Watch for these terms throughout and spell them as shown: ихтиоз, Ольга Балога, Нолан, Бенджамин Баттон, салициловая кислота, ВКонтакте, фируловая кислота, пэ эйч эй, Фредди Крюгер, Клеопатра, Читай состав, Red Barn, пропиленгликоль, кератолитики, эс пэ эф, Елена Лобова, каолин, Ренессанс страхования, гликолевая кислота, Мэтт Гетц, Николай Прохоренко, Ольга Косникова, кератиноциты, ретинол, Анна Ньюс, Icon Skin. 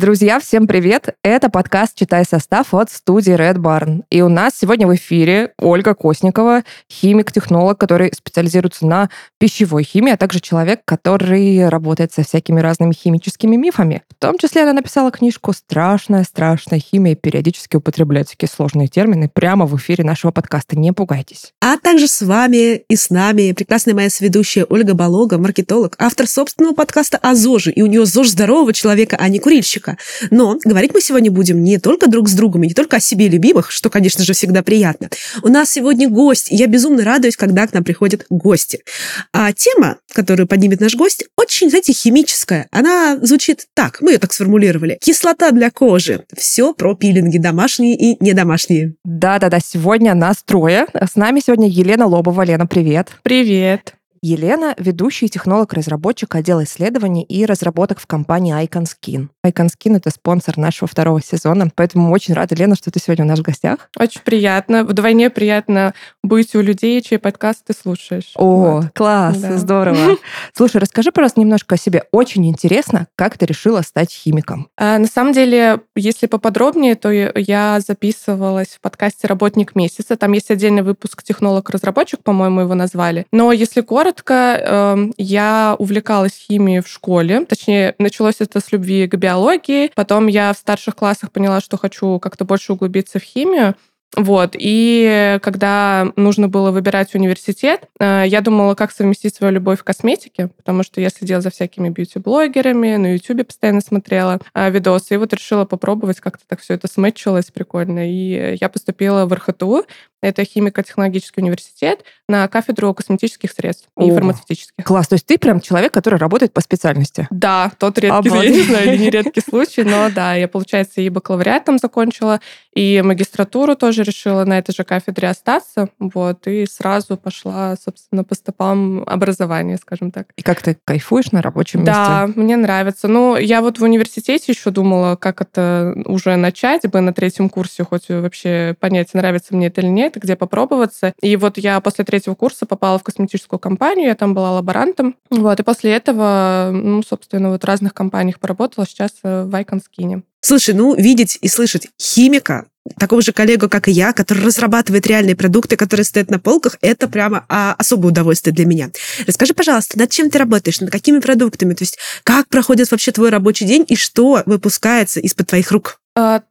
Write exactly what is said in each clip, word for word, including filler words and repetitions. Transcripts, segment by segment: Друзья, всем привет! Это подкаст «Читай состав» от студии Red Barn. И у нас сегодня в эфире Ольга Косникова, химик-технолог, который специализируется на пищевой химии, а также человек, который работает со всякими разными химическими мифами. В том числе она написала книжку «Страшная, страшная химия» и периодически употребляет такие сложные термины прямо в эфире нашего подкаста. Не пугайтесь. А также с вами и с нами прекрасная моя соведущая Ольга Балога, маркетолог, автор собственного подкаста о ЗОЖе. И у нее ЗОЖ здорового человека, а не курильщика. Но говорить мы сегодня будем не только друг с другом, и не только о себе любимых, что, конечно же, всегда приятно. У нас сегодня гость, и я безумно радуюсь, когда к нам приходят гости. А тема, которую поднимет наш гость, очень, знаете, химическая. Она звучит так, мы ее так сформулировали. Кислота для кожи. Все про пилинги, домашние и недомашние. Да-да-да, сегодня нас трое. С нами сегодня Елена Лобова. Лена, привет. Привет. Елена – ведущий технолог-разработчик отдела исследований и разработок в компании Icon Skin. Icon Skin – это спонсор нашего второго сезона, поэтому очень рада, Лена, что ты сегодня у нас в гостях. Очень приятно. Вдвойне приятно быть у людей, чей подкаст ты слушаешь. О, вот. Класс, да. Здорово. Слушай, расскажи, пожалуйста, немножко о себе. Очень интересно, как ты решила стать химиком. А, на самом деле, если поподробнее, то я записывалась в подкасте «Работник месяца». Там есть отдельный выпуск «Технолог-разработчик», по-моему, его назвали. Но если коротко, Коротко, я увлекалась химией в школе. Точнее, началось это с любви к биологии. Потом я в старших классах поняла, что хочу как-то больше углубиться в химию. Вот. И когда нужно было выбирать университет, я думала, как совместить свою любовь к косметике, потому что я следила за всякими бьюти-блогерами, на Ютубе постоянно смотрела видосы, и вот решила попробовать, как-то так все это сметчилось прикольно. И я поступила в эр ха тэ у, это химико-технологический университет, на кафедру косметических средств О, и фармацевтических. Класс, то есть ты прям человек, который работает по специальности. Да, тот редкий, я не знаю, не редкий случай, но да, я, получается, и бакалавриат там закончила, и магистратуру тоже решила на этой же кафедре остаться, вот, и сразу пошла, собственно, по стопам образования, скажем так. И как ты кайфуешь на рабочем месте? Да, мне нравится. Ну, я вот в университете еще думала, как это уже начать бы на третьем курсе, хоть вообще понять, нравится мне это или нет, где попробоваться. И вот я после третьего курса попала в косметическую компанию, я там была лаборантом, вот, и после этого, ну, собственно, вот в разных компаниях поработала, сейчас в Icon Skin. Слушай, ну, видеть и слышать химика, такого же коллегу, как и я, который разрабатывает реальные продукты, которые стоят на полках, это прямо а, особое удовольствие для меня. Расскажи, пожалуйста, над чем ты работаешь, над какими продуктами, то есть как проходит вообще твой рабочий день и что выпускается из-под твоих рук?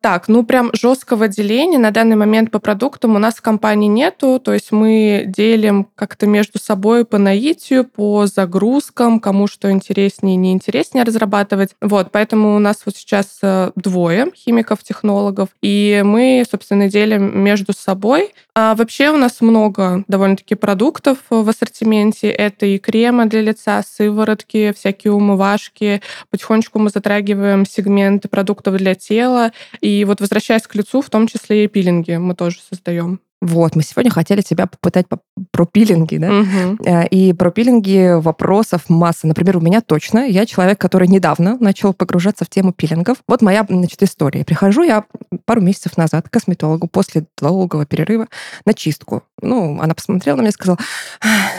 Так, ну прям жесткого деления на данный момент по продуктам у нас в компании нету, то есть мы делим как-то между собой по наитию, по загрузкам, кому что интереснее и неинтереснее разрабатывать. Вот, поэтому у нас вот сейчас двое химиков-технологов, и мы, собственно, делим между собой. А вообще у нас много довольно-таки продуктов в ассортименте. Это и кремы для лица, сыворотки, всякие умывашки. Потихонечку мы затрагиваем сегменты продуктов для тела. И вот возвращаясь к лицу, в том числе и пилинги мы тоже создаем. Вот, мы сегодня хотели тебя попытать по- про пилинги, да? Угу. И про пилинги вопросов масса. Например, у меня точно. Я человек, который недавно начал погружаться в тему пилингов. Вот моя, значит, история. Прихожу я пару месяцев назад к косметологу после долгого перерыва на чистку. Ну, она посмотрела на меня и сказала,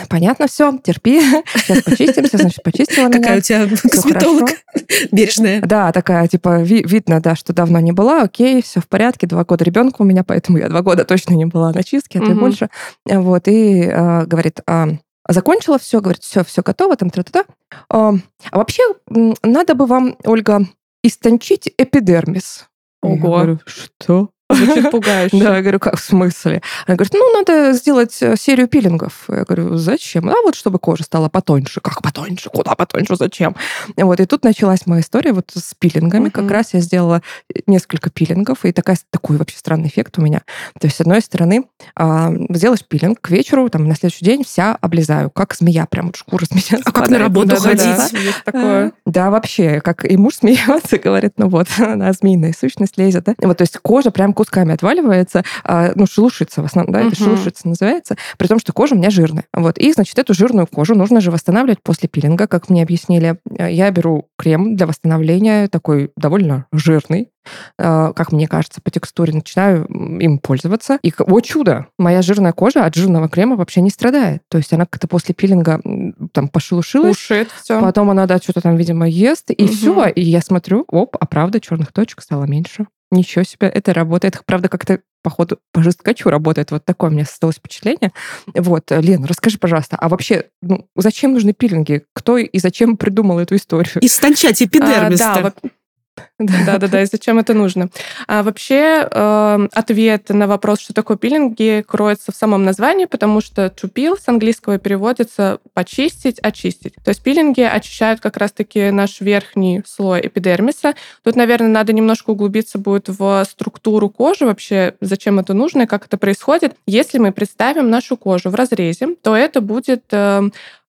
понятно, все, терпи, сейчас почистимся, значит, почистила меня. Какая у тебя косметолог бережная. Да, такая, типа, видно, да, что давно не была, окей, все в порядке, два года ребенка у меня, поэтому я два года точно не была на чистке, а ты больше. Вот, и э, говорит, а, закончила все, говорит, все, все готово, там, тра-та-та. А, а вообще, надо бы вам, Ольга, истончить эпидермис. Ого. Я говорю, что? Звучит пугающе. Да, я говорю, как, в смысле? Она говорит, ну, надо сделать серию пилингов. Я говорю, зачем? А вот чтобы кожа стала потоньше. Как потоньше? Куда потоньше? Зачем? Вот, и тут началась моя история вот с пилингами. Угу. Как раз я сделала несколько пилингов, и такая, такой вообще странный эффект у меня. То есть, с одной стороны, сделаешь пилинг, к вечеру, там, на следующий день вся облезаю, как змея, прям шкура с меня. А как на работу ходить? Да, вообще, как и муж смеется, говорит, ну вот, она змеиная сущность лезет, да? Вот, то есть, кожа прям кусками отваливается, ну, шелушится в основном, да, uh-huh. это шелушится называется, при том, что кожа у меня жирная. Вот. И, значит, эту жирную кожу нужно же восстанавливать после пилинга, как мне объяснили. Я беру крем для восстановления, такой довольно жирный, как мне кажется, по текстуре, начинаю им пользоваться. И, о чудо, моя жирная кожа от жирного крема вообще не страдает. То есть она как-то после пилинга там пошелушилась. Пушит все. Потом она, да, что-то там, видимо, ест. И угу. все. И я смотрю, оп, а правда, черных точек стало меньше. Ничего себе, это работает. Правда, как-то, походу, по жесткачу работает. Вот такое у меня создалось впечатление. Вот, Лен, расскажи, пожалуйста, а вообще, ну, зачем нужны пилинги? Кто и зачем придумал эту историю? Истончать эпидермис-то. А, да, во- Да-да-да, и зачем это нужно? А вообще, э, ответ на вопрос, что такое пилинги, кроется в самом названии, потому что to peel с английского переводится «почистить», «очистить». То есть пилинги очищают как раз-таки наш верхний слой эпидермиса. Тут, наверное, надо немножко углубиться будет в структуру кожи вообще, зачем это нужно и как это происходит. Если мы представим нашу кожу в разрезе, то это будет... Э,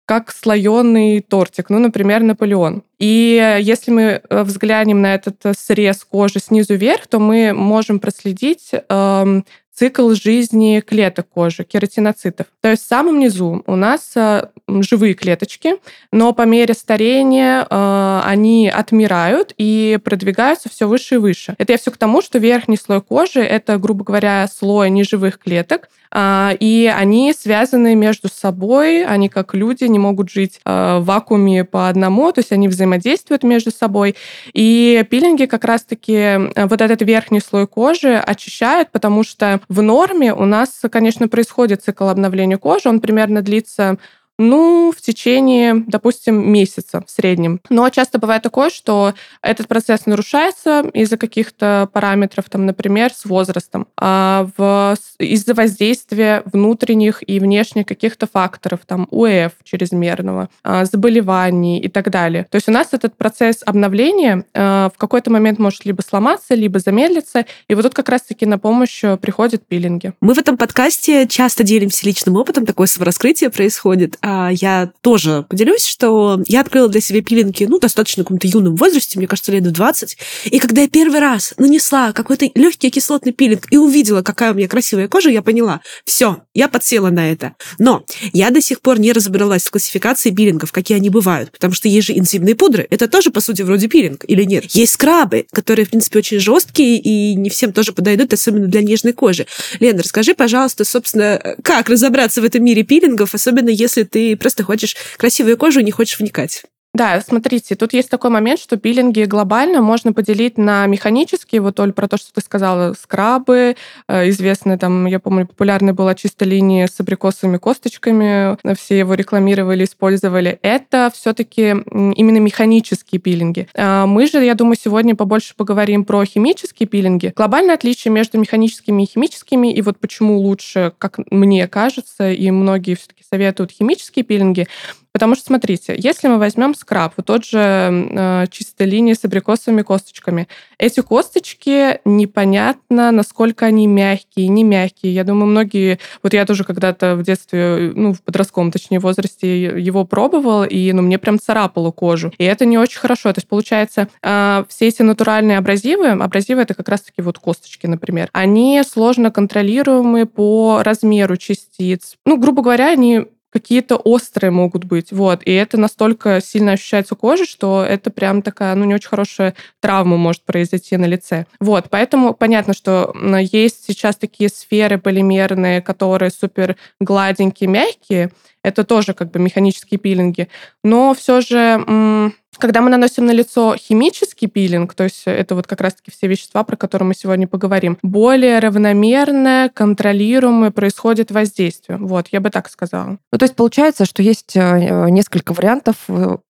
как слоеный тортик, ну, например, Наполеон. И если мы взглянем на этот срез кожи снизу вверх, то мы можем проследить э, цикл жизни клеток кожи, кератиноцитов. То есть в самом низу у нас э, живые клеточки, но по мере старения э, они отмирают и продвигаются все выше и выше. Это я все к тому, что верхний слой кожи — это, грубо говоря, слой неживых клеток, и они связаны между собой, они как люди не могут жить в вакууме по одному, то есть они взаимодействуют между собой. И пилинги как раз-таки вот этот верхний слой кожи очищают, потому что в норме у нас, конечно, происходит цикл обновления кожи, он примерно длится... Ну, в течение, допустим, месяца в среднем. Но часто бывает такое, что этот процесс нарушается из-за каких-то параметров, там, например, с возрастом, а в, из-за воздействия внутренних и внешних каких-то факторов, там, УФ чрезмерного, заболеваний и так далее. То есть у нас этот процесс обновления в какой-то момент может либо сломаться, либо замедлиться, и вот тут как раз-таки на помощь приходят пилинги. Мы в этом подкасте часто делимся личным опытом, такое самораскрытие происходит. Я тоже поделюсь, что я открыла для себя пилинги, ну, достаточно в каком-то юном возрасте, мне кажется, лет в двадцать. И когда я первый раз нанесла какой-то легкий кислотный пилинг и увидела, какая у меня красивая кожа, я поняла, все, я подсела на это. Но я до сих пор не разобралась в классификации пилингов, какие они бывают, потому что есть же энзимные пудры, это тоже, по сути, вроде пилинг, или нет? Есть скрабы, которые, в принципе, очень жесткие и не всем тоже подойдут, особенно для нежной кожи. Лена, расскажи, пожалуйста, собственно, как разобраться в этом мире пилингов, особенно если ты просто хочешь красивую кожу и не хочешь вникать. Да, смотрите, тут есть такой момент, что пилинги глобально можно поделить на механические, вот, Оль, про то, что ты сказала, скрабы, известные там, я помню, популярная была чистая линия с абрикосовыми косточками, все его рекламировали, использовали. Это все-таки именно механические пилинги. Мы же, я думаю, сегодня побольше поговорим про химические пилинги. Глобальное отличие между механическими и химическими, и вот почему лучше, как мне кажется, и многие все-таки советуют химические пилинги. Потому что, смотрите, если мы возьмем скраб, вот тот же э, чистой линии с абрикосовыми косточками, эти косточки непонятно, насколько они мягкие, не мягкие. Я думаю, многие... Вот я тоже когда-то в детстве, ну, в подростковом, точнее, возрасте его пробовала, и ну, мне прям царапало кожу. И это не очень хорошо. То есть, получается, э, все эти натуральные абразивы, абразивы — это как раз-таки вот косточки, например, они сложно контролируемы по размеру частиц. Ну, грубо говоря, они... какие-то острые могут быть, вот. И это настолько сильно ощущается кожей, что это прям такая, ну, не очень хорошая травма может произойти на лице. Вот, поэтому понятно, что есть сейчас такие сферы полимерные, которые супер гладенькие, мягкие. Это тоже как бы механические пилинги. Но все же... Когда мы наносим на лицо химический пилинг, то есть это вот как раз-таки все вещества, про которые мы сегодня поговорим, более равномерное, контролируемое происходит воздействие. Вот, я бы так сказала. Ну, то есть получается, что есть несколько вариантов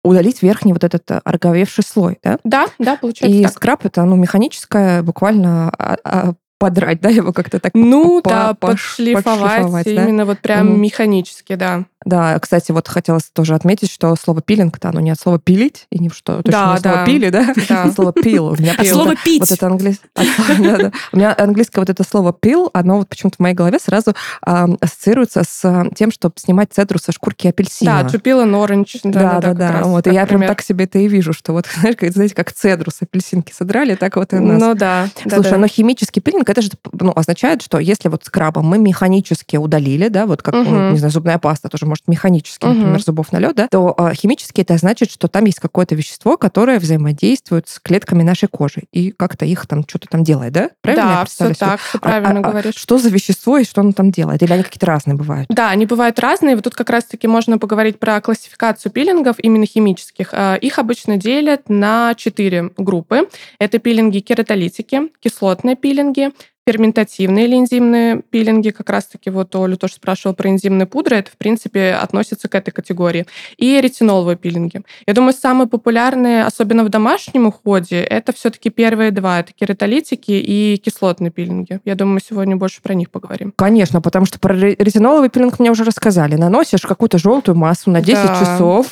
удалить верхний вот этот ороговевший слой, да? Да, да, получается и так. И скраб — это, ну, механическое, буквально... подрать, да, его как-то так ну, по- да, подшлифовать, подшлифовать, именно да? вот прям mm. механически, да. Да, кстати, вот хотела тоже отметить, что слово пилинг-то, оно не от слова пилить, и не что, точно да, не от да. слова пили, да? да. От слова пил. От слова пить. Вот это английское. У меня английское вот это слово пил, оно вот почему-то в моей голове сразу ассоциируется с тем, чтобы снимать цедру со шкурки апельсина. Да, to peel an orange. Да, да, да. И я прям так себе это и вижу, что вот, знаете, как цедру с апельсинки содрали, так вот и у нас. Ну да. Слушай, но химический пилинг, это же означает, что если вот скрабом мы механически удалили, да, вот как, не знаю, зубная паста тоже может механически, например, uh-huh. зубов налет, да, то а, химически это значит, что там есть какое-то вещество, которое взаимодействует с клетками нашей кожи и как-то их там что-то там делает, да? Правильно да, я представляю? Да, все так, все правильно а, говоришь. А, что за вещество и что оно там делает? Или они какие-то разные бывают? Да, они бывают разные. Вот тут как раз-таки можно поговорить про классификацию пилингов именно химических. Их обычно делят на четыре группы. Это пилинги-кератолитики, кислотные пилинги, ферментативные или энзимные пилинги, как раз-таки вот Оля тоже спрашивала про энзимные пудры, это, в принципе, относится к этой категории, и ретиноловые пилинги. Я думаю, самые популярные, особенно в домашнем уходе, это все-таки первые два, это кератолитики и кислотные пилинги. Я думаю, мы сегодня больше про них поговорим. Конечно, потому что про ретиноловый пилинг мне уже рассказали. Наносишь какую-то желтую массу на десять да. часов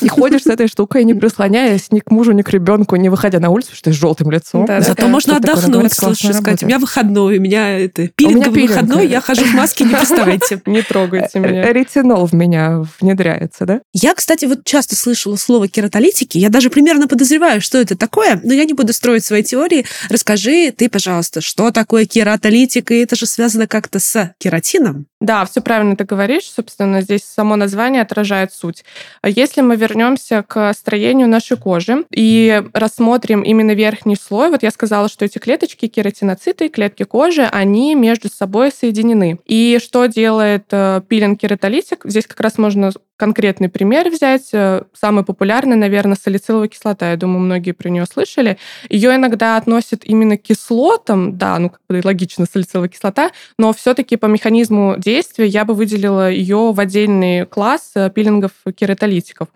и ходишь с этой штукой, не прислоняясь ни к мужу, ни к ребенку, не выходя на улицу, что с желтым лицом. Зато можно отдохнуть, слушай, сказать, у меня выходной, у меня это пилинговый выходной, я хожу в маске, не представляете. Не трогайте меня. Ретинол в меня внедряется, да? Я, кстати, вот часто слышала слово кератолитики, я даже примерно подозреваю, что это такое, но я не буду строить свои теории. Расскажи ты, пожалуйста, что такое кератолитик, и это же связано как-то с кератином? Да, все правильно ты говоришь, собственно, здесь само название отражает суть. Если мы вернемся к строению нашей кожи и рассмотрим именно верхний слой, вот я сказала, что эти клеточки, кератиноциты, клетки кожи, они между собой соединены. И что делает пилинг-кератолитик? Здесь как раз можно конкретный пример взять. Самый популярный, наверное, салициловая кислота. Я думаю, многие про нее слышали. Ее иногда относят именно к кислотам. Да, ну, как бы логично, салициловая кислота. Но все-таки по механизму действия я бы выделила ее в отдельный класс пилингов-кератолитиков.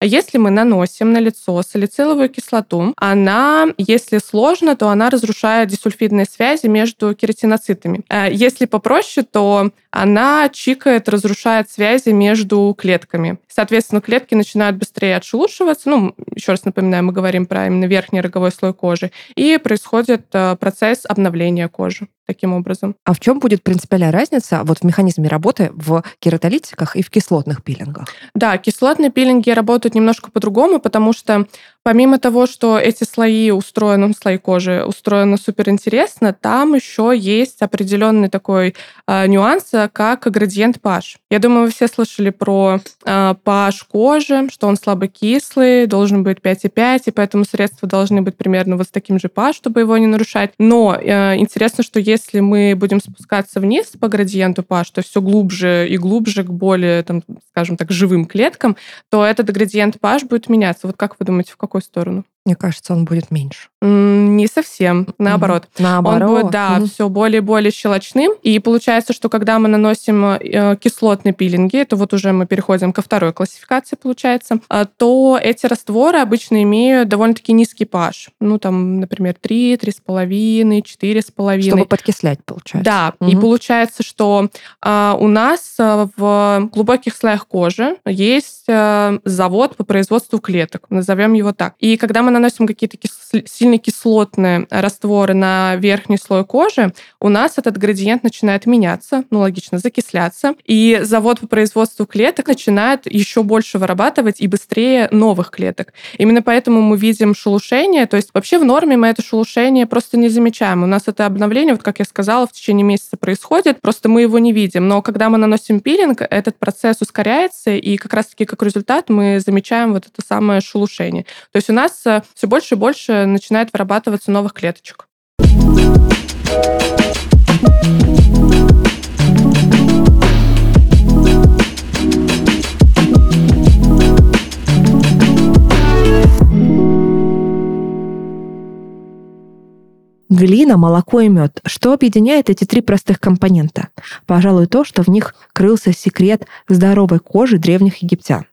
Если мы наносим на лицо салициловую кислоту, она, если сложно, то она разрушает дисульфидные связи между кератиноцитами. Если попроще, то она чикает, разрушает связи между клетками. Соответственно, клетки начинают быстрее отшелушиваться. Ну, еще раз напоминаю, мы говорим про именно верхний роговой слой кожи. И происходит процесс обновления кожи таким образом. А в чем будет принципиальная разница вот в механизме работы в кератолитиках и в кислотных пилингах? Да, кислотные пилинги работают немножко по-другому, потому что помимо того, что эти слои устроены, слои кожи устроены суперинтересно, там еще есть определенный такой э, нюанс, как градиент pH. Я думаю, вы все слышали про э, pH кожи, что он слабокислый, должен быть пять и пять, и поэтому средства должны быть примерно вот с таким же pH, чтобы его не нарушать. Но э, интересно, что если мы будем спускаться вниз по градиенту pH, то все глубже и глубже к более, там, скажем так, живым клеткам, то этот градиент pH будет меняться. Вот как вы думаете, в какой сторону? Мне кажется, он будет меньше. Не совсем. Наоборот. Mm-hmm. Наоборот. Он будет, да, mm-hmm. все более и более щелочным. И получается, что когда мы наносим кислотные пилинги, то вот уже мы переходим ко второй классификации, получается, то эти растворы обычно имеют довольно-таки низкий pH. Ну, там, например, три, три с половиной, четыре с половиной. Чтобы подкислять, получается. Да. Mm-hmm. И получается, что у нас в глубоких слоях кожи есть завод по производству клеток. Назовем его так. И когда мы наносим какие-то кис- сильно кислотные растворы на верхний слой кожи, у нас этот градиент начинает меняться, ну, логично, закисляться, и завод по производству клеток начинает еще больше вырабатывать и быстрее новых клеток. Именно поэтому мы видим шелушение, то есть вообще в норме мы это шелушение просто не замечаем. У нас это обновление, вот как я сказала, в течение месяца происходит, просто мы его не видим. Но когда мы наносим пилинг, этот процесс ускоряется, и как раз-таки как результат мы замечаем вот это самое шелушение. То есть у нас все больше и больше начинает вырабатываться новых клеточек. Глина, молоко и мед. Что объединяет эти три простых компонента? Пожалуй, то, что в них крылся секрет здоровой кожи древних египтян.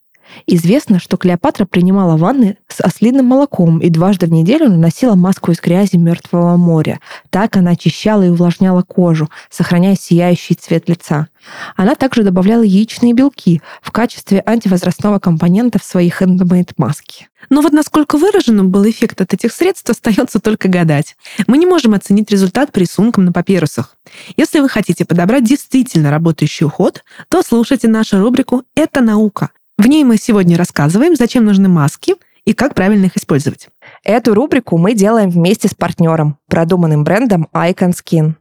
Известно, что Клеопатра принимала ванны с ослиным молоком и дважды в неделю наносила маску из грязи Мертвого моря. Так она очищала и увлажняла кожу, сохраняя сияющий цвет лица. Она также добавляла яичные белки в качестве антивозрастного компонента в свои хендмейд-маски. Но вот насколько выраженным был эффект от этих средств, остается только гадать. Мы не можем оценить результат по рисункам на папирусах. Если вы хотите подобрать действительно работающий уход, то слушайте нашу рубрику «Это наука». В ней мы сегодня рассказываем, зачем нужны маски и как правильно их использовать. Эту рубрику мы делаем вместе с партнером, продуманным брендом Icon Skin.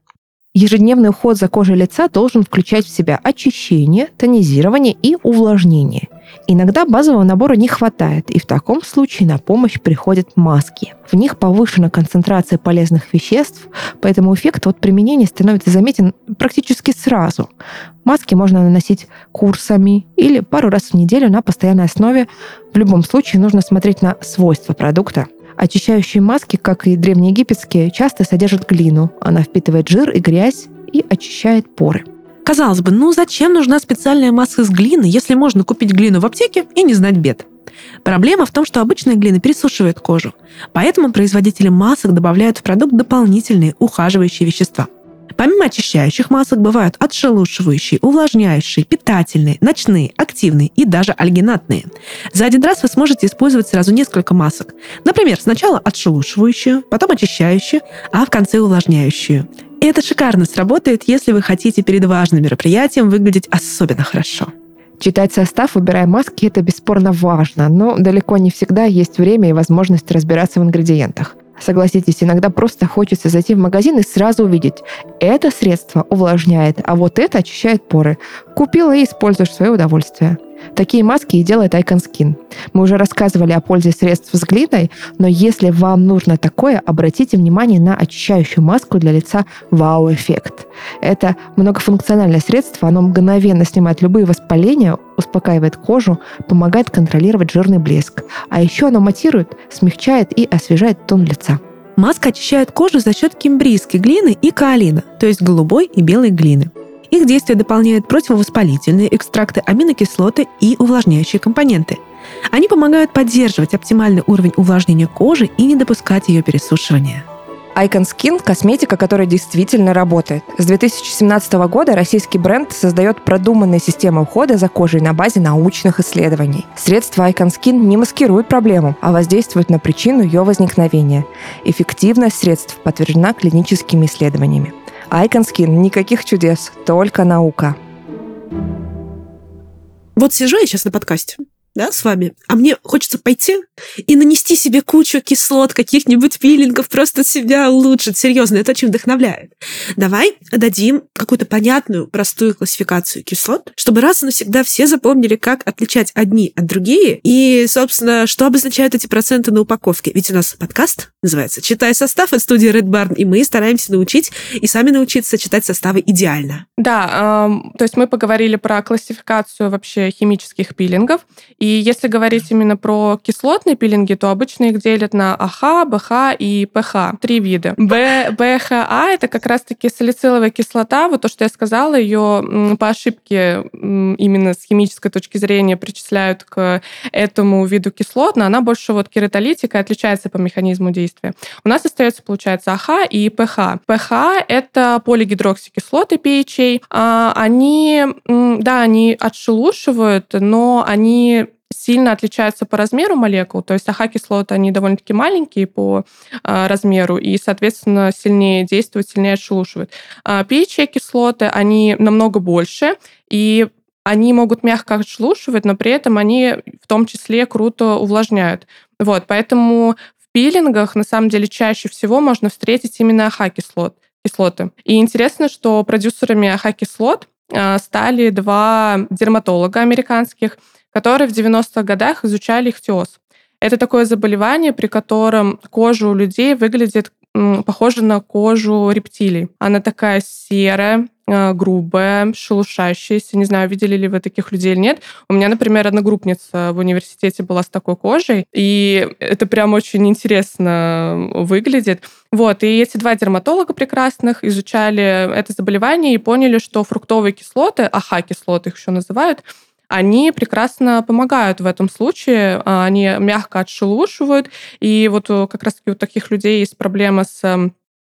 Ежедневный уход за кожей лица должен включать в себя очищение, тонизирование и увлажнение. Иногда базового набора не хватает, и в таком случае на помощь приходят маски. В них повышена концентрация полезных веществ, поэтому эффект от применения становится заметен практически сразу. Маски можно наносить курсами или пару раз в неделю на постоянной основе. В любом случае нужно смотреть на свойства продукта. Очищающие маски, как и древнеегипетские, часто содержат глину. Она впитывает жир и грязь и очищает поры. Казалось бы, ну зачем нужна специальная маска из глины, если можно купить глину в аптеке и не знать бед? Проблема в том, что обычная глина пересушивает кожу. Поэтому производители масок добавляют в продукт дополнительные ухаживающие вещества. Помимо очищающих масок бывают отшелушивающие, увлажняющие, питательные, ночные, активные и даже альгинатные. За один раз вы сможете использовать сразу несколько масок. Например, сначала отшелушивающую, потом очищающую, а в конце увлажняющую. Это шикарно сработает, если вы хотите перед важным мероприятием выглядеть особенно хорошо. Читать состав, выбирая маски, это бесспорно важно, но далеко не всегда есть время и возможность разбираться в ингредиентах. Согласитесь, иногда просто хочется зайти в магазин и сразу увидеть: это средство увлажняет, а вот это очищает поры. Купила и используешь в свое удовольствие. Такие маски и делает Icon Skin. Мы уже рассказывали о пользе средств с глиной, но если вам нужно такое, обратите внимание на очищающую маску для лица «Вау-эффект». Это многофункциональное средство, оно мгновенно снимает любые воспаления, успокаивает кожу, помогает контролировать жирный блеск. А еще оно матирует, смягчает и освежает тон лица. Маска очищает кожу за счет кембрийской глины и каолина, то есть голубой и белой глины. Их действие дополняют противовоспалительные экстракты, аминокислоты и увлажняющие компоненты. Они помогают поддерживать оптимальный уровень увлажнения кожи и не допускать ее пересушивания. Icon Skin – косметика, которая действительно работает. С две тысячи семнадцатого года российский бренд создает продуманные системы ухода за кожей на базе научных исследований. Средства Icon Skin не маскируют проблему, а воздействуют на причину ее возникновения. Эффективность средств подтверждена клиническими исследованиями. Icon Skin – никаких чудес, только наука. Вот сижу я сейчас на подкасте, да, с вами, а мне хочется пойти и нанести себе кучу кислот, каких-нибудь пилингов, просто себя улучшить. Серьезно, это очень вдохновляет. Давай дадим какую-то понятную, простую классификацию кислот, чтобы раз и навсегда все запомнили, как отличать одни от других и, собственно, что обозначают эти проценты на упаковке. Ведь у нас подкаст называется «Читай состав» от студии Red Barn, и мы стараемся научить и сами научиться читать составы идеально. Да, эм, то есть мы поговорили про классификацию вообще химических пилингов. И если говорить именно про кислотные пилинги, то обычно их делят на АХ, БХ и ПХ. Три вида. БХА – это как раз-таки салициловая кислота. Вот то, что я сказала, ее по ошибке именно с химической точки зрения причисляют к этому виду кислот, но она больше вот кератолитика, отличается по механизму действия. У нас остается, получается, АХ и ПХ. ПХ – это полигидроксикислоты, пэ эйч эй. Они, да, они отшелушивают, но они сильно отличаются по размеру молекул, то есть АХ-кислоты, они довольно-таки маленькие по а, размеру и, соответственно, сильнее действуют, сильнее отшелушивают. А пэ эйч эй-кислоты, они намного больше, и они могут мягко отшелушивать, но при этом они в том числе круто увлажняют. Вот, поэтому в пилингах, на самом деле, чаще всего можно встретить именно АХ-кислоты. И интересно, что продюсерами АХ-кислот стали два дерматолога американских, которые в девяностых годах изучали ихтиоз. Это такое заболевание, при котором кожа у людей выглядит м, похоже на кожу рептилий. Она такая серая, грубая, шелушащаяся. Не знаю, видели ли вы таких людей или нет. У меня, например, одногруппница в университете была с такой кожей, и это прям очень интересно выглядит. Вот, и эти два дерматолога прекрасных изучали это заболевание и поняли, что фруктовые кислоты, АХ-кислоты их еще называют, они прекрасно помогают в этом случае. Они мягко отшелушивают. И вот как раз-таки у таких людей есть проблема с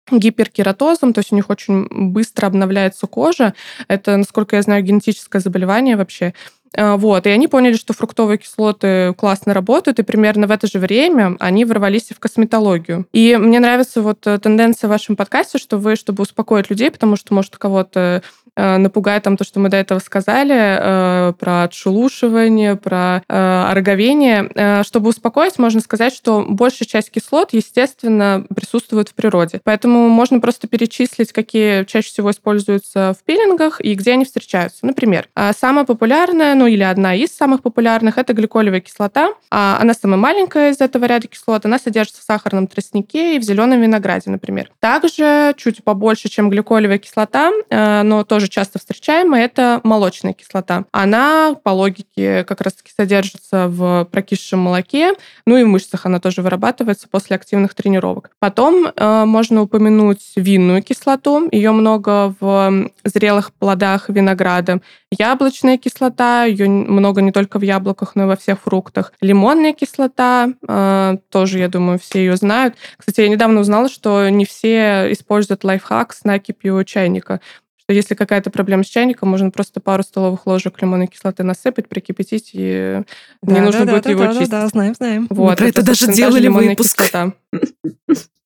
гиперкератозом, то есть у них очень быстро обновляется кожа. Это, насколько я знаю, генетическое заболевание вообще. Вот. И они поняли, что фруктовые кислоты классно работают, и примерно в это же время они ворвались в косметологию. И мне нравится вот тенденция в вашем подкасте, что вы, чтобы успокоить людей, потому что, может, кого-то напугает там то, что мы до этого сказали, про отшелушивание, про ороговение. Чтобы успокоить, можно сказать, что большая часть кислот, естественно, присутствует в природе. Поэтому можно просто перечислить, какие чаще всего используются в пилингах и где они встречаются. Например, самая популярная, ну или одна из самых популярных, это гликолевая кислота. Она самая маленькая из этого ряда кислот. Она содержится в сахарном тростнике и в зеленом винограде, например. Также чуть побольше, чем гликолевая кислота, но тоже часто встречаемая, это молочная кислота. Она, по логике, как раз-таки содержится в прокисшем молоке, ну и в мышцах она тоже вырабатывается после активных тренировок. Потом э, можно упомянуть винную кислоту, ее много в зрелых плодах винограда. Яблочная кислота, ее много не только в яблоках, но и во всех фруктах. Лимонная кислота, э, тоже, я думаю, все ее знают. Кстати, я недавно узнала, что не все используют лайфхак с накипью чайника. Если какая-то проблема с чайником, можно просто пару столовых ложек лимонной кислоты насыпать, прикипятить, и да, не нужно да, будет да, его да, чистить. Да, да, знаем, знаем. Вот, мы про это, это даже делали выпуск. Кислота.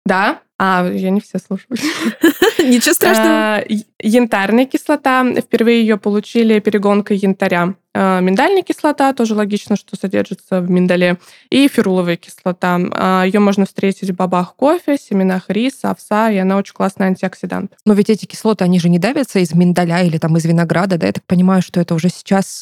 Да? А, я не все слушаю. Ничего страшного. Янтарная кислота. Впервые ее получили перегонкой янтаря. Миндальная кислота, тоже логично, что содержится в миндале. И фируловая кислота. Ее можно встретить в бобах кофе, семенах риса, овса, и она очень классный антиоксидант. Но ведь эти кислоты, они же не давятся из миндаля или там из винограда, да? Я так понимаю, что это уже сейчас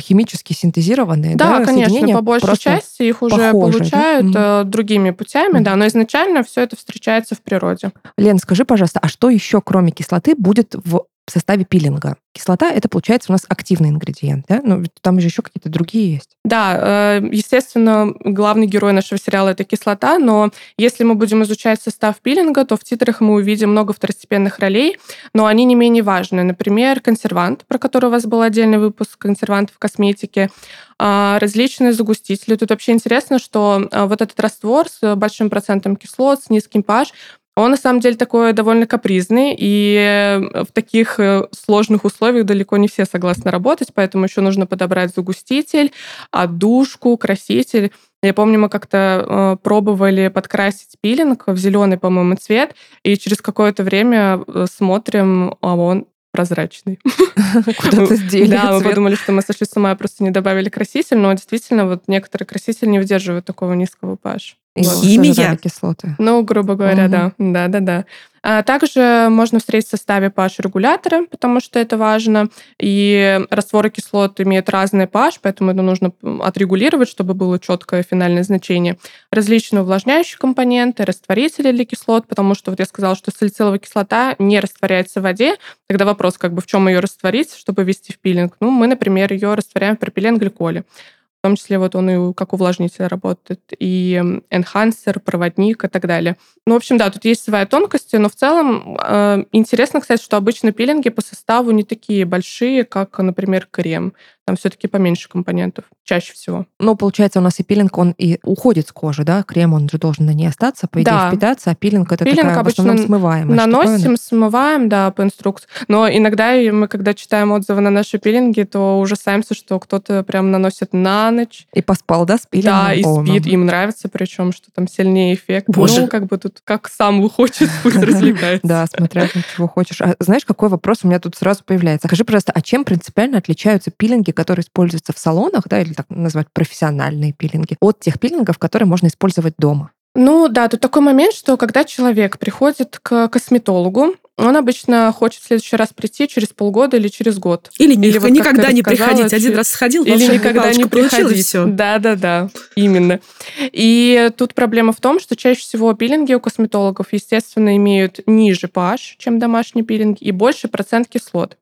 химически синтезированные, да, да конечно, по большей части их уже похожи, получают да? другими путями, mm-hmm. да, но изначально все это встречается в природе. Лен, скажи, пожалуйста, а что еще, кроме кислоты, будет в составе пилинга? Кислота — это, получается, у нас активный ингредиент, да? Но там же еще какие-то другие есть. Да, естественно, главный герой нашего сериала — это кислота, но если мы будем изучать состав пилинга, то в титрах мы увидим много второстепенных ролей, но они не менее важны. Например, консервант, про который у вас был отдельный выпуск, консервант в косметике, различные загустители. Тут вообще интересно, что вот этот раствор с большим процентом кислот, с низким пэ аш — он, на самом деле, такой довольно капризный, и в таких сложных условиях далеко не все согласны работать, поэтому еще нужно подобрать загуститель, отдушку, краситель. Я помню, мы как-то пробовали подкрасить пилинг в зеленый, по-моему, цвет, и через какое-то время смотрим, а он прозрачный. Куда-то сдели. Да, мы подумали, что мы сошли с ума, просто не добавили краситель, но действительно, вот некоторые красители не выдерживают такого низкого pH. Химия. Кислоты. Ну, грубо говоря, да. Да-да-да. Также можно встретить в составе pH-регулятора, потому что это важно. И растворы кислот имеют разный pH, поэтому это нужно отрегулировать, чтобы было четкое финальное значение. Различные увлажняющие компоненты, растворители для кислот, потому что вот я сказала, что салициловая кислота не растворяется в воде. Тогда вопрос, как бы, в чем ее растворить, чтобы ввести в пилинг. Ну, мы, например, ее растворяем в пропиленгликоле. В том числе вот он и как увлажнитель работает, и энхансер, проводник и так далее. Ну, в общем, да, тут есть своя тонкость, но в целом э, интересно, кстати, что обычно пилинги по составу не такие большие, как, например, крем. Там все-таки поменьше компонентов, чаще всего. Но, получается, у нас и пилинг, он и уходит с кожи, да? Крем, он же должен на ней остаться, по идее, да. впитаться, а пилинг — это пилинг такая, в основном, смываемая. Наносим, штука, смываем, да, по инструкции. Но иногда мы, когда читаем отзывы на наши пилинги, то ужасаемся, что кто-то прям наносит на ночь. И поспал, да, с пилингом? Да, и спит, им нравится, причем что там сильнее эффект. Боже. Ну, как бы тут как сам хочет, пусть развлекается. Да, смотря чего хочешь. А знаешь, какой вопрос у меня тут сразу появляется? Скажи, пожалуйста, а чем принципиально отличаются пилинги, которые используются в салонах, да, или так назвать профессиональные пилинги, от тех пилингов, которые можно использовать дома? Ну да, тут такой момент, что когда человек приходит к косметологу, он обычно хочет в следующий раз прийти через полгода или через год. Или, или вот никогда не приходить. Один через... раз сходил, или никогда не приходить. Да-да-да, именно. И тут проблема в том, что чаще всего пилинги у косметологов, естественно, имеют ниже pH, чем домашний пилинг, и больше процент кислот.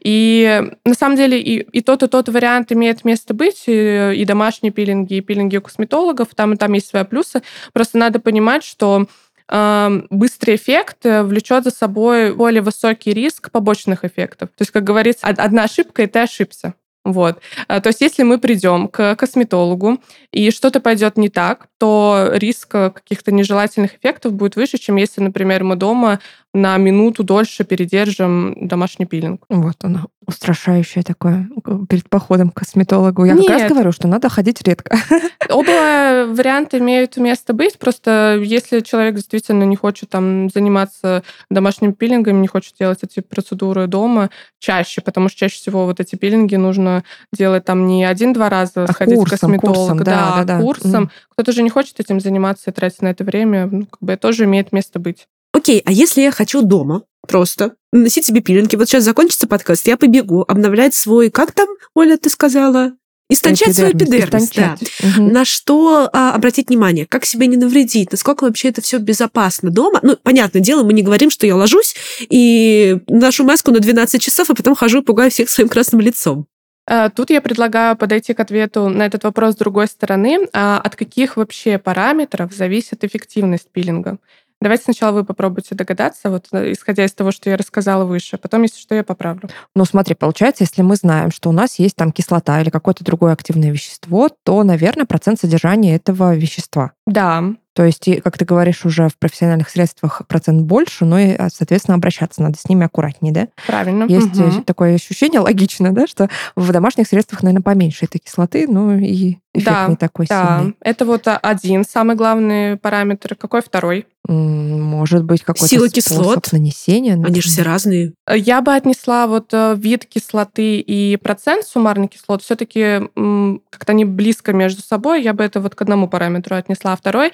И на самом деле и, и тот, и тот вариант имеет место быть, и, и домашние пилинги, и пилинги у косметологов, там и там есть свои плюсы. Просто надо понимать, что быстрый эффект влечет за собой более высокий риск побочных эффектов. То есть, как говорится, одна ошибка, и ты ошибся. Вот. То есть если мы придем к косметологу и что-то пойдет не так, то риск каких-то нежелательных эффектов будет выше, чем если, например, мы дома на минуту дольше передержим домашний пилинг. Вот оно, устрашающее такое перед походом к косметологу. Я Нет. как раз говорю, что надо ходить редко. Оба варианта имеют место быть, просто если человек действительно не хочет там заниматься домашним пилингом, не хочет делать эти процедуры дома чаще, потому что чаще всего вот эти пилинги нужно делать там не один-два раза, а сходить курсом, к косметологу, курсом, да, да, да, курсом. Да. Кто-то же не хочет этим заниматься и тратить на это время, ну, как бы это тоже имеет место быть. Окей, а если я хочу дома просто наносить себе пилинги, вот сейчас закончится подкаст, я побегу обновлять свой, как там, Оля, ты сказала? Истончать эпидермис, свой эпидермис. Истончать. Да. Угу. На что а, обратить внимание? Как себе не навредить? Насколько вообще это все безопасно дома? Ну, понятное дело, мы не говорим, что я ложусь и ношу маску на двенадцать часов, а потом хожу и пугаю всех своим красным лицом. Тут я предлагаю подойти к ответу на этот вопрос с другой стороны. От каких вообще параметров зависит эффективность пилинга? Давайте сначала вы попробуйте догадаться, вот исходя из того, что я рассказала выше. Потом, если что, я поправлю. Ну, смотри, получается, если мы знаем, что у нас есть там кислота или какое-то другое активное вещество, то, наверное, процент содержания этого вещества. Да. То есть, как ты говоришь, уже в профессиональных средствах процент больше, но и, соответственно, обращаться надо с ними аккуратнее, да? Правильно. Есть угу. такое ощущение, логично, да, что в домашних средствах, наверное, поменьше этой кислоты, ну и эффект да, не такой да. сильный. Да, это вот один самый главный параметр. Какой второй? Может быть, какой-то сила кислот, нанесения. Они же все разные. Я бы отнесла вот вид кислоты и процент суммарных кислот. Все-таки как-то они близко между собой. Я бы это вот к одному параметру отнесла. А второй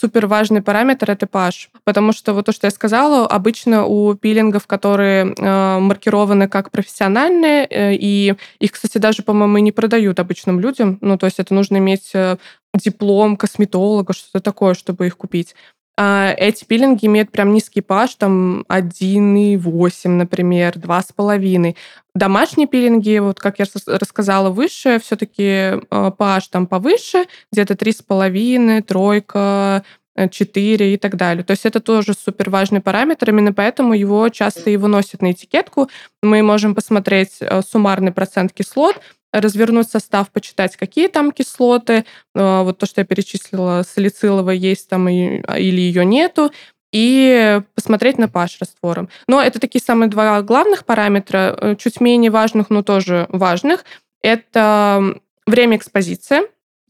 супер важный параметр – это pH. Потому что вот то, что я сказала, обычно у пилингов, которые маркированы как профессиональные, и их, кстати, даже, по-моему, и не продают обычным людям. Ну, то есть это нужно иметь диплом косметолога, что-то такое, чтобы их купить. Эти пилинги имеют прям низкий pH, там один и восемь, например, два и пять. Домашние пилинги, вот как я рассказала выше, все-таки pH там повыше, где-то три и пять, тройка, четыре и так далее. То есть это тоже супер важный параметр, именно поэтому его часто и выносят на этикетку. Мы можем посмотреть суммарный процент кислот, развернуть состав, почитать, какие там кислоты, вот то, что я перечислила, салициловая есть там или ее нету, и посмотреть на pH раствором. Но это такие самые два главных параметра, чуть менее важных, но тоже важных. Это время экспозиции,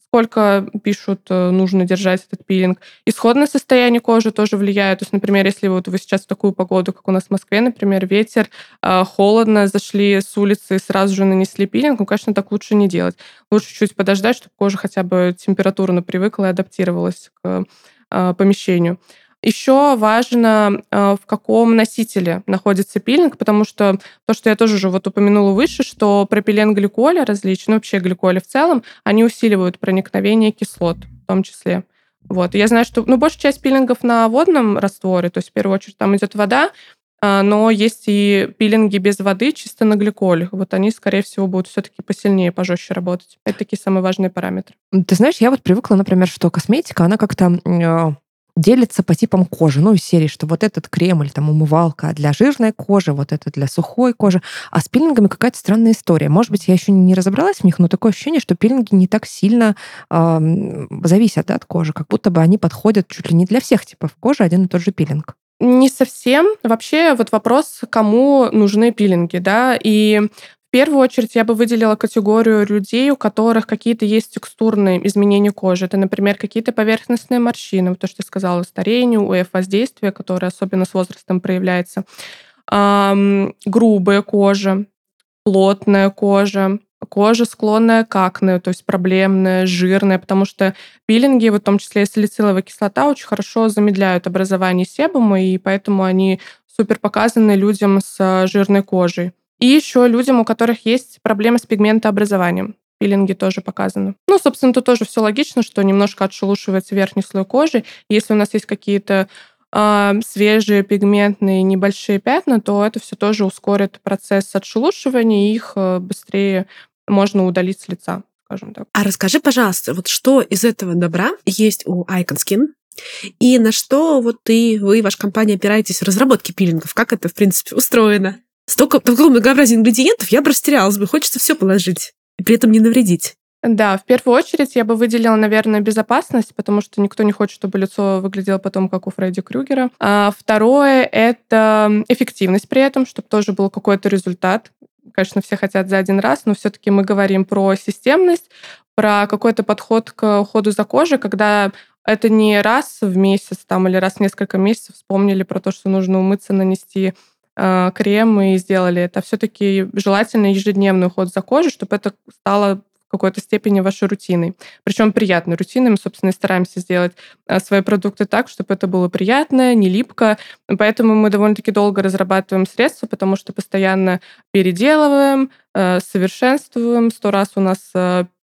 сколько, пишут, нужно держать этот пилинг. Исходное состояние кожи тоже влияет. То есть, например, если вот вы сейчас в такую погоду, как у нас в Москве, например, ветер, холодно, зашли с улицы и сразу же нанесли пилинг, ну, конечно, так лучше не делать. Лучше чуть подождать, чтобы кожа хотя бы температурно привыкла и адаптировалась к помещению. Еще важно, в каком носителе находится пилинг, потому что то, что я тоже уже вот упомянула выше, что пропиленгликоли различные, вообще гликоли в целом, они усиливают проникновение кислот в том числе. Вот. Я знаю, что ну, большая часть пилингов на водном растворе, то есть в первую очередь там идет вода, но есть и пилинги без воды, чисто на гликолях. Вот они, скорее всего, будут все-таки посильнее, пожестче работать. Это такие самые важные параметры. Ты знаешь, я вот привыкла, например, что косметика, она как-то делится по типам кожи, ну, из серии, что вот этот крем или там умывалка для жирной кожи, вот это для сухой кожи. А с пилингами какая-то странная история. Может быть, я еще не разобралась в них, но такое ощущение, что пилинги не так сильно э, зависят от кожи, как будто бы они подходят чуть ли не для всех типов кожи, один и тот же пилинг. Не совсем. Вообще вот вопрос, кому нужны пилинги, да, и в первую очередь я бы выделила категорию людей, у которых какие-то есть текстурные изменения кожи. Это, например, какие-то поверхностные морщины, то, что я сказала, старение, УФ-воздействие, которое особенно с возрастом проявляется. Эм, грубая кожа, плотная кожа, кожа, склонная к акне, то есть проблемная, жирная, потому что пилинги, в том числе и салициловая кислота, очень хорошо замедляют образование себума, и поэтому они супер показаны людям с жирной кожей. И еще людям, у которых есть проблемы с пигментообразованием. Пилинги тоже показаны. Ну, собственно, тут тоже все логично, что немножко отшелушивается верхний слой кожи. Если у нас есть какие-то э, свежие пигментные небольшие пятна, то это все тоже ускорит процесс отшелушивания, и их быстрее можно удалить с лица, скажем так. А расскажи, пожалуйста, вот что из этого добра есть у Icon Skin? И на что вот ты, вы, ваша компания опираетесь в разработке пилингов? Как это, в принципе, устроено? Столько такого многообразия ингредиентов, я бы растерялась бы. Хочется все положить и при этом не навредить. Да, в первую очередь я бы выделила, наверное, безопасность, потому что никто не хочет, чтобы лицо выглядело потом, как у Фредди Крюгера. А второе — это эффективность при этом, чтобы тоже был какой-то результат. Конечно, все хотят за один раз, но все-таки мы говорим про системность, про какой-то подход к уходу за кожей, когда это не раз в месяц там, или раз в несколько месяцев вспомнили про то, что нужно умыться, нанести э, крем и сделали это. Все-таки желательно ежедневный уход за кожей, чтобы это стало в какой-то степени вашей рутиной. Причем приятной рутиной. Мы, собственно, и стараемся сделать свои продукты так, чтобы это было приятно, не липко. Поэтому мы довольно-таки долго разрабатываем средства, потому что постоянно переделываем, совершенствуем. Сто раз у нас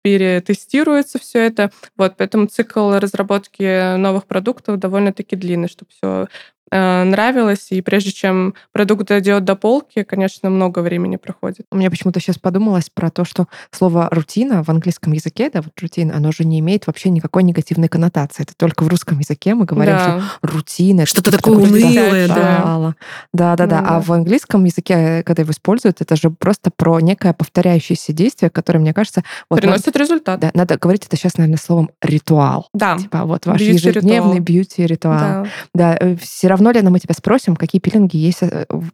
перетестируется все это. Вот, поэтому цикл разработки новых продуктов довольно-таки длинный, чтобы все нравилось, и прежде чем продукт дойдет до полки, конечно, много времени проходит. У меня почему-то сейчас подумалось про то, что слово «рутина» в английском языке, да, вот «рутин», оно же не имеет вообще никакой негативной коннотации. Это только в русском языке мы говорим, да, что «рутина». Что-то, что-то такое унылое, да. Да-да-да. Ну, а да. в английском языке, когда его используют, это же просто про некое повторяющееся действие, которое, мне кажется... Вот приносит надо, результат. Да, надо говорить это сейчас, наверное, словом «ритуал». Да. Типа вот ваш бьюти ежедневный ритуал. бьюти-ритуал. Да. да, все равно Но, Лена, мы тебя спросим, какие пилинги есть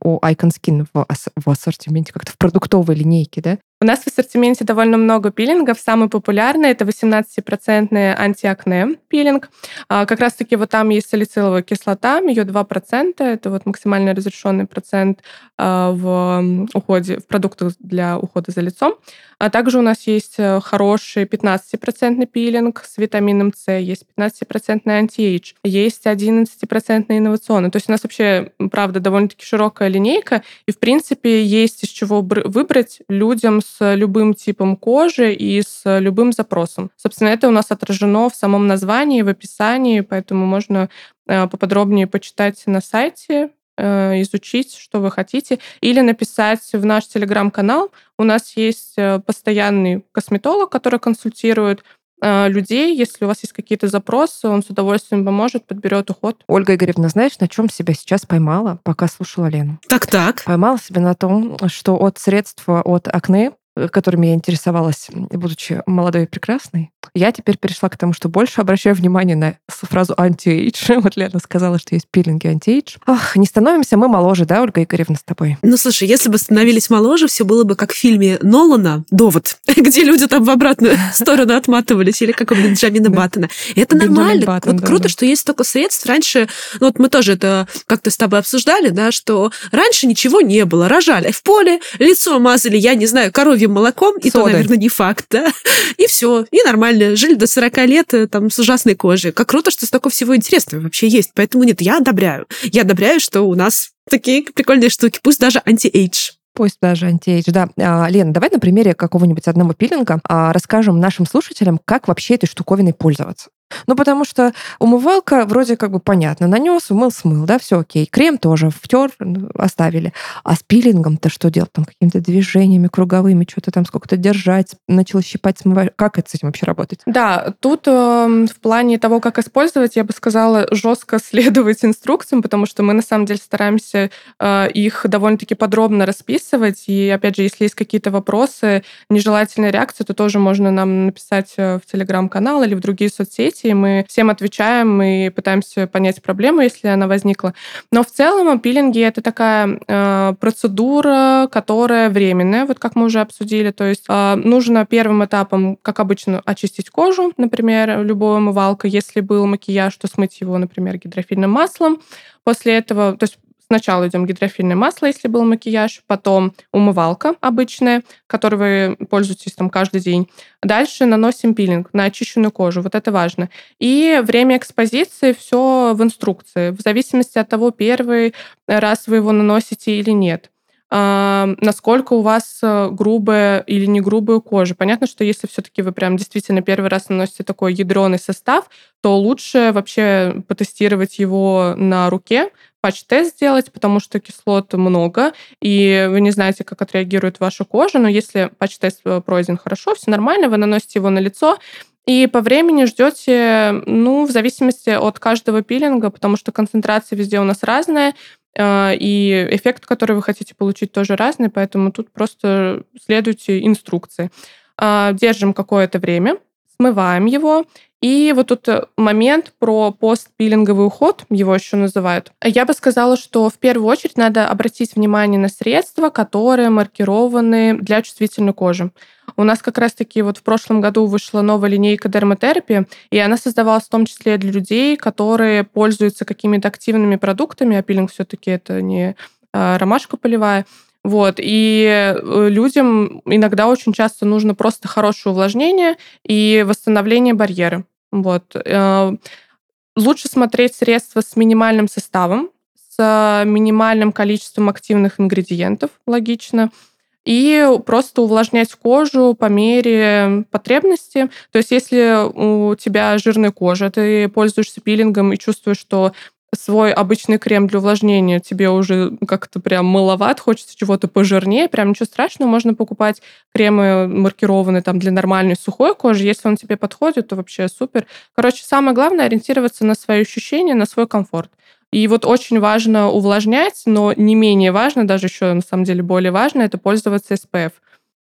у Icon Skin в, ас- в ассортименте, как-то в продуктовой линейке, да? У нас в ассортименте довольно много пилингов. Самый популярный — это восемнадцати процентный антиакне пилинг. Как раз-таки вот там есть салициловая кислота, ее два процента. Это вот максимально разрешенный процент в уходе, в продуктах для ухода за лицом. А также у нас есть хороший пятнадцати процентный пилинг с витамином С, есть пятнадцати процентный антиэйдж, есть одиннадцати процентный инновационный. То есть у нас вообще, правда, довольно-таки широкая линейка, и, в принципе, есть из чего выбрать людям с любым типом кожи и с любым запросом. Собственно, это у нас отражено в самом названии, в описании, поэтому можно поподробнее почитать на сайте, изучить, что вы хотите, или написать в наш телеграм-канал. У нас есть постоянный косметолог, который консультирует людей. Если у вас есть какие-то запросы, он с удовольствием поможет, подберет уход. Ольга Игоревна, знаешь, на чем себя сейчас поймала, пока слушала Лену? Так-так. Поймала себя на том, что от средств от акне, которыми я интересовалась, будучи молодой и прекрасной, я теперь перешла к тому, что больше обращаю внимание на фразу «анти-эйдж». Вот Лена сказала, что есть пилинги «анти-эйдж». Ах, не становимся мы моложе, да, Ольга Игоревна, с тобой? Ну, слушай, если бы становились моложе, все было бы как в фильме Нолана «Довод», где люди там в обратную сторону отматывались, или как у Бенджамина Баттона. Это нормально. Вот круто, что есть столько средств. Раньше, ну вот мы тоже это как-то с тобой обсуждали, да, что раньше ничего не было. Рожали в поле, лицо мазали, я не знаю, коровьим молоком, и то, наверное, не факт, да. И все, и нормально. Жили до сорока лет там, с ужасной кожей. Как круто, что столько всего интересного вообще есть. Поэтому нет, я одобряю. Я одобряю, что у нас такие прикольные штуки. Пусть даже анти-эйдж. Пусть даже антиэйдж, да. А, Лена, давай на примере какого-нибудь одного пилинга а, расскажем нашим слушателям, как вообще этой штуковиной пользоваться. Ну, потому что умывалка вроде как бы понятно. Нанес, умыл, смыл, да, все окей. Крем тоже втер, оставили. А с пилингом-то что делать? Там какими-то движениями круговыми, что-то там сколько-то держать, начал щипать, смывать. Как это с этим вообще работать? Да, тут э, в плане того, как использовать, я бы сказала, жестко следовать инструкциям, потому что мы на самом деле стараемся э, их довольно-таки подробно расписывать. И опять же, если есть какие-то вопросы, нежелательные реакции, то тоже можно нам написать в телеграм-канал или в другие соцсети. И мы всем отвечаем и пытаемся понять проблему, если она возникла. Но в целом пилинги — это такая э, процедура, которая временная, вот как мы уже обсудили. То есть э, нужно первым этапом, как обычно, очистить кожу, например, любой умывалкой. Если был макияж, то смыть его, например, гидрофильным маслом. После этого... То есть сначала идем гидрофильное масло, если был макияж, потом умывалка обычная, которой вы пользуетесь там каждый день. Дальше наносим пилинг на очищенную кожу, вот это важно. И время экспозиции все в инструкции, в зависимости от того, первый раз вы его наносите или нет. Насколько у вас грубая или не грубая кожа. Понятно, что если все-таки вы прям действительно первый раз наносите такой ядреный состав, то лучше вообще потестировать его на руке, патч-тест сделать, потому что кислот много, и вы не знаете, как отреагирует ваша кожа, но если патч-тест пройден хорошо, все нормально, вы наносите его на лицо, и по времени ждете, ну, в зависимости от каждого пилинга, потому что концентрация везде у нас разная. и эффект, который вы хотите получить, тоже разный, поэтому тут просто следуйте инструкции. Держим какое-то время, смываем его. И вот тут момент про постпилинговый уход, его еще называют. Я бы сказала, что в первую очередь надо обратить внимание на средства, которые маркированы для чувствительной кожи. У нас как раз-таки вот в прошлом году вышла новая линейка дермотерапии, и она создавалась в том числе для людей, которые пользуются какими-то активными продуктами, а пилинг все-таки это не ромашка полевая. Вот, и людям иногда очень часто нужно просто хорошее увлажнение и восстановление барьера. Вот. Лучше смотреть средства с минимальным составом, с минимальным количеством активных ингредиентов, логично, и просто увлажнять кожу по мере потребности. То есть если у тебя жирная кожа, ты пользуешься пилингом и чувствуешь, что свой обычный крем для увлажнения тебе уже как-то прям маловат, хочется чего-то пожирнее, прям ничего страшного, можно покупать кремы маркированные там для нормальной сухой кожи, если он тебе подходит, то вообще супер. Короче, самое главное ориентироваться на свои ощущения, на свой комфорт. И вот очень важно увлажнять, но не менее важно, даже еще на самом деле более важно, это пользоваться эс пэ эф.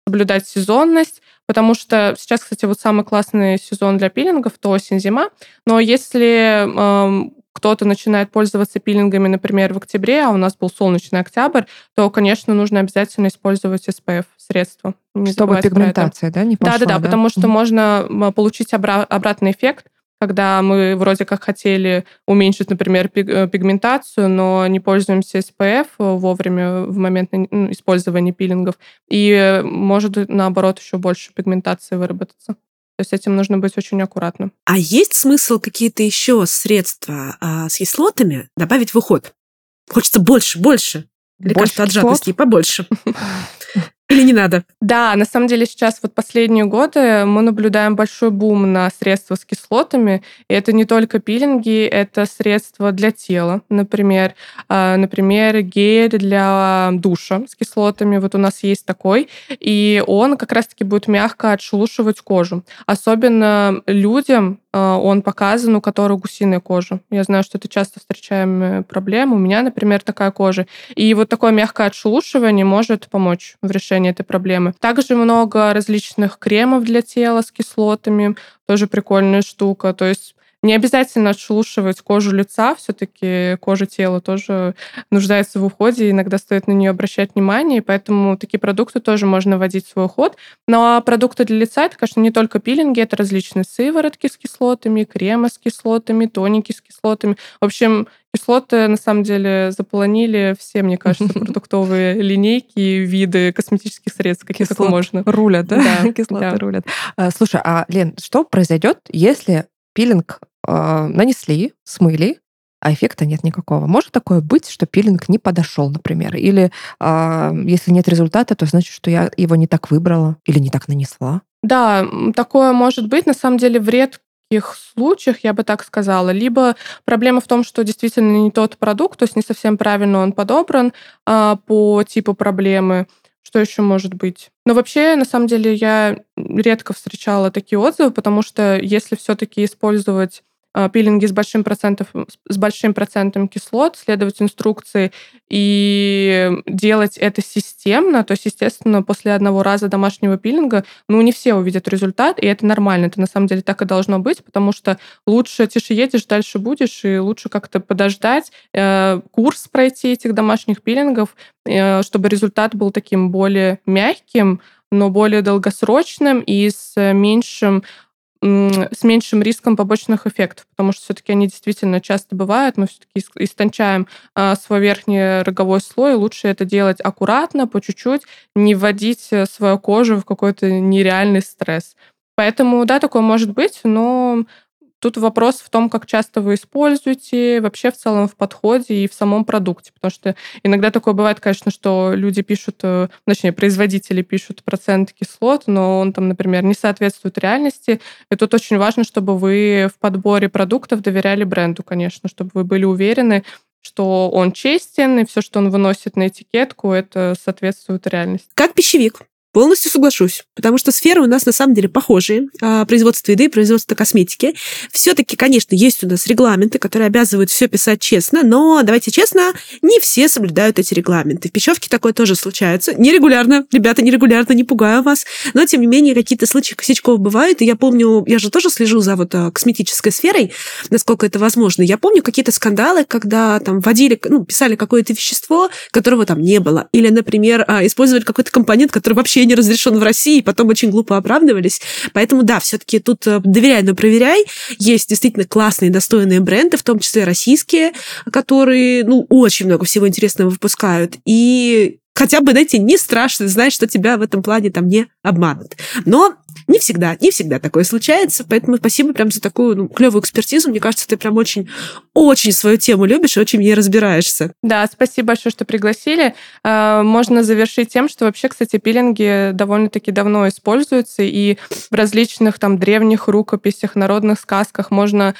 Соблюдать сезонность, потому что сейчас, кстати, вот самый классный сезон для пилингов, то осень-зима, но если э, кто-то начинает пользоваться пилингами, например, в октябре, а у нас был солнечный октябрь, то, конечно, нужно обязательно использовать эс пэ эф-средства. Чтобы пигментация, да, не пошла? Да-да-да, да? Потому что mm-hmm. можно получить обра- обратный эффект, когда мы вроде как хотели уменьшить, например, пигментацию, но не пользуемся эс пэ эф вовремя в момент использования пилингов, и может, наоборот, еще больше пигментации выработаться. То есть этим нужно быть очень аккуратным. А есть смысл какие-то еще средства а, с кислотами добавить в уход? Хочется больше, больше. Лекарства от жадности побольше. Или не надо? Да, на самом деле сейчас вот последние годы мы наблюдаем большой бум на средства с кислотами. И это не только пилинги, это средства для тела, например. Например, гель для душа с кислотами. Вот у нас есть такой. И он как раз-таки будет мягко отшелушивать кожу. Особенно людям он показан, у которых гусиная кожа. Я знаю, что это часто встречаемая проблема. У меня, например, такая кожа. И вот такое мягкое отшелушивание может помочь в решении этой проблемы. Также много различных кремов для тела с кислотами. Тоже прикольная штука. То есть не обязательно отшелушивать кожу лица. Все-таки кожа тела тоже нуждается в уходе. Иногда стоит на нее обращать внимание. И поэтому такие продукты тоже можно вводить в свой уход. Но продукты для лица — это, конечно, не только пилинги. Это различные сыворотки с кислотами, кремы с кислотами, тоники с кислотами. В общем, кислоты, на самом деле, заполонили все, мне кажется, продуктовые линейки и виды косметических средств, какие только можно. Рулят, да? Да, кислоты рулят. Слушай, а, Лен, что произойдет, если пилинг э, нанесли, смыли, а эффекта нет никакого? Может такое быть, что пилинг не подошел, например? Или э, если нет результата, то значит, что я его не так выбрала или не так нанесла? Да, такое может быть. На самом деле, вред их случаях, я бы так сказала. Либо проблема в том, что действительно не тот продукт, то есть не совсем правильно он подобран а, по типу проблемы. Что еще может быть? Но вообще, на самом деле, я редко встречала такие отзывы, потому что если все-таки использовать пилинги с большим, с большим процентом кислот, следовать инструкции и делать это системно, то есть, естественно, после одного раза домашнего пилинга, ну, не все увидят результат, и это нормально. Это, на самом деле, так и должно быть, потому что лучше тише едешь, дальше будешь, и лучше как-то подождать, э, курс пройти этих домашних пилингов, э, чтобы результат был таким более мягким, но более долгосрочным и с меньшим с меньшим риском побочных эффектов, потому что все-таки они действительно часто бывают. Мы все-таки истончаем свой верхний роговой слой. Лучше это делать аккуратно, по чуть-чуть, не вводить свою кожу в какой-то нереальный стресс. Поэтому, да, такое может быть, но тут вопрос в том, как часто вы используете, вообще в целом в подходе и в самом продукте. Потому что иногда такое бывает, конечно, что люди пишут, точнее, производители пишут процент кислот, но он там, например, не соответствует реальности. И тут очень важно, чтобы вы в подборе продуктов доверяли бренду, конечно, чтобы вы были уверены, что он честен, и все, что он выносит на этикетку, это соответствует реальности. Как пищевик. Полностью соглашусь, потому что сферы у нас на самом деле похожие. Производство еды, производство косметики. Все-таки, конечно, есть у нас регламенты, которые обязывают все писать честно, но, давайте честно, не все соблюдают эти регламенты. В пищевке такое тоже случается. Нерегулярно, ребята, нерегулярно, не пугаю вас, но, тем не менее, какие-то случаи косячков бывают, и я помню, я же тоже слежу за вот косметической сферой, насколько это возможно. Я помню какие-то скандалы, когда там вводили, ну, писали какое-то вещество, которого там не было, или, например, использовали какой-то компонент, который вообще не разрешен в России, и потом очень глупо оправдывались. Поэтому, да, все-таки тут доверяй, но проверяй. Есть действительно классные, достойные бренды, в том числе российские, которые, ну, очень много всего интересного выпускают. И хотя бы, знаете, не страшно знать, что тебя в этом плане там не обманут. Но не всегда, не всегда такое случается. Поэтому спасибо прям за такую, ну, клевую экспертизу. Мне кажется, ты прям очень-очень свою тему любишь и очень в ней разбираешься. Да, спасибо большое, что пригласили. Можно завершить тем, что вообще, кстати, пилинги довольно-таки давно используются, и в различных там древних рукописях, народных сказках можно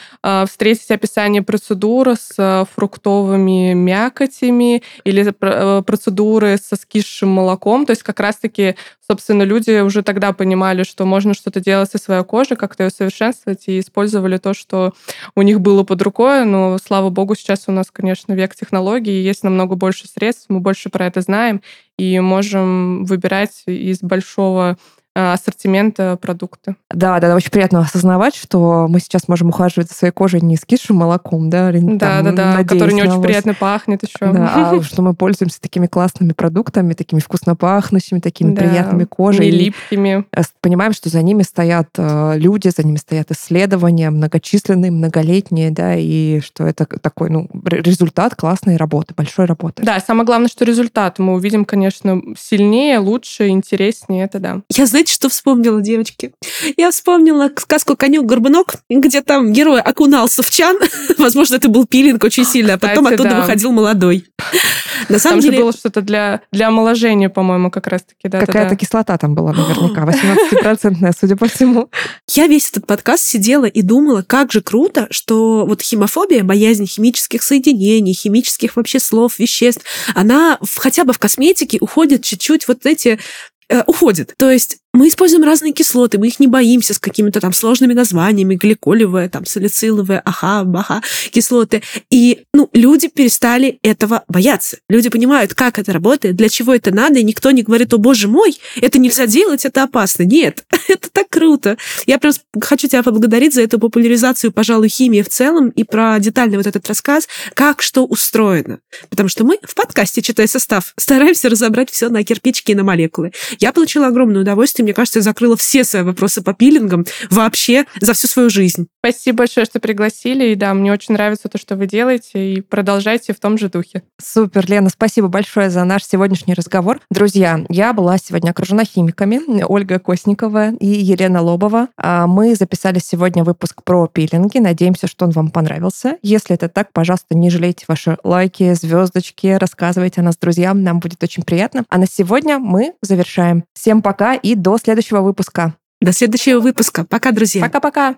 встретить описание процедуры с фруктовыми мякотями или процедуры с со скисшим молоком. То есть как раз-таки, собственно, люди уже тогда понимали, что можно что-то делать со своей кожей, как-то ее совершенствовать, и использовали то, что у них было под рукой. Но, слава богу, сейчас у нас, конечно, век технологий, есть намного больше средств, мы больше про это знаем и можем выбирать из большого ассортимента продукты. Да, да, очень приятно осознавать, что мы сейчас можем ухаживать за своей кожей не с кислым молоком, да, или, да, там, да, да, который не очень приятно пахнет еще. Да, а что мы пользуемся такими классными продуктами, такими вкусно пахнущими, такими да, приятными кожей. Не липкими. И понимаем, что за ними стоят люди, за ними стоят исследования многочисленные, многолетние, да, и что это такой, ну, результат классной работы, большой работы. Да, самое главное, что результат мы увидим, конечно, сильнее, лучше, интереснее, это да. Я, знаете, что вспомнила, девочки? Я вспомнила сказку «Конёк-горбунок», где там герой окунался в чан. Возможно, это был пилинг очень сильно, а потом Кстати, оттуда да. выходил молодой. На самом там деле... же было что-то для, для омоложения, по-моему, как раз-таки. Да, какая-то да. кислота там была наверняка, восемнадцатипроцентная, судя по всему. Я весь этот подкаст сидела и думала, как же круто, что вот химофобия, боязнь химических соединений, химических вообще слов, веществ, она хотя бы в косметике уходит чуть-чуть, вот эти... уходит. То есть мы используем разные кислоты, мы их не боимся с какими-то там сложными названиями, гликолевая, там, салициловая, аха, баха, кислоты. И, ну, люди перестали этого бояться. Люди понимают, как это работает, для чего это надо, и никто не говорит, о, боже мой, это нельзя делать, это опасно. Нет, это так круто. Я прям хочу тебя поблагодарить за эту популяризацию, пожалуй, химии в целом и про детальный вот этот рассказ, как что устроено. Потому что мы в подкасте «Читай состав» стараемся разобрать все на кирпичики и на молекулы. Я получила огромное удовольствие. Мне кажется, я закрыла все свои вопросы по пилингам вообще за всю свою жизнь. Спасибо большое, что пригласили. И да, мне очень нравится то, что вы делаете. И продолжайте в том же духе. Супер, Лена. Спасибо большое за наш сегодняшний разговор. Друзья, я была сегодня окружена химиками. Ольга Косникова и Елена Лобова. Мы записали сегодня выпуск про пилинги. Надеемся, что он вам понравился. Если это так, пожалуйста, не жалейте ваши лайки, звездочки. Рассказывайте о нас друзьям. Нам будет очень приятно. А на сегодня мы завершаем. Всем пока и до следующего выпуска. До следующего выпуска. Пока, друзья. Пока-пока.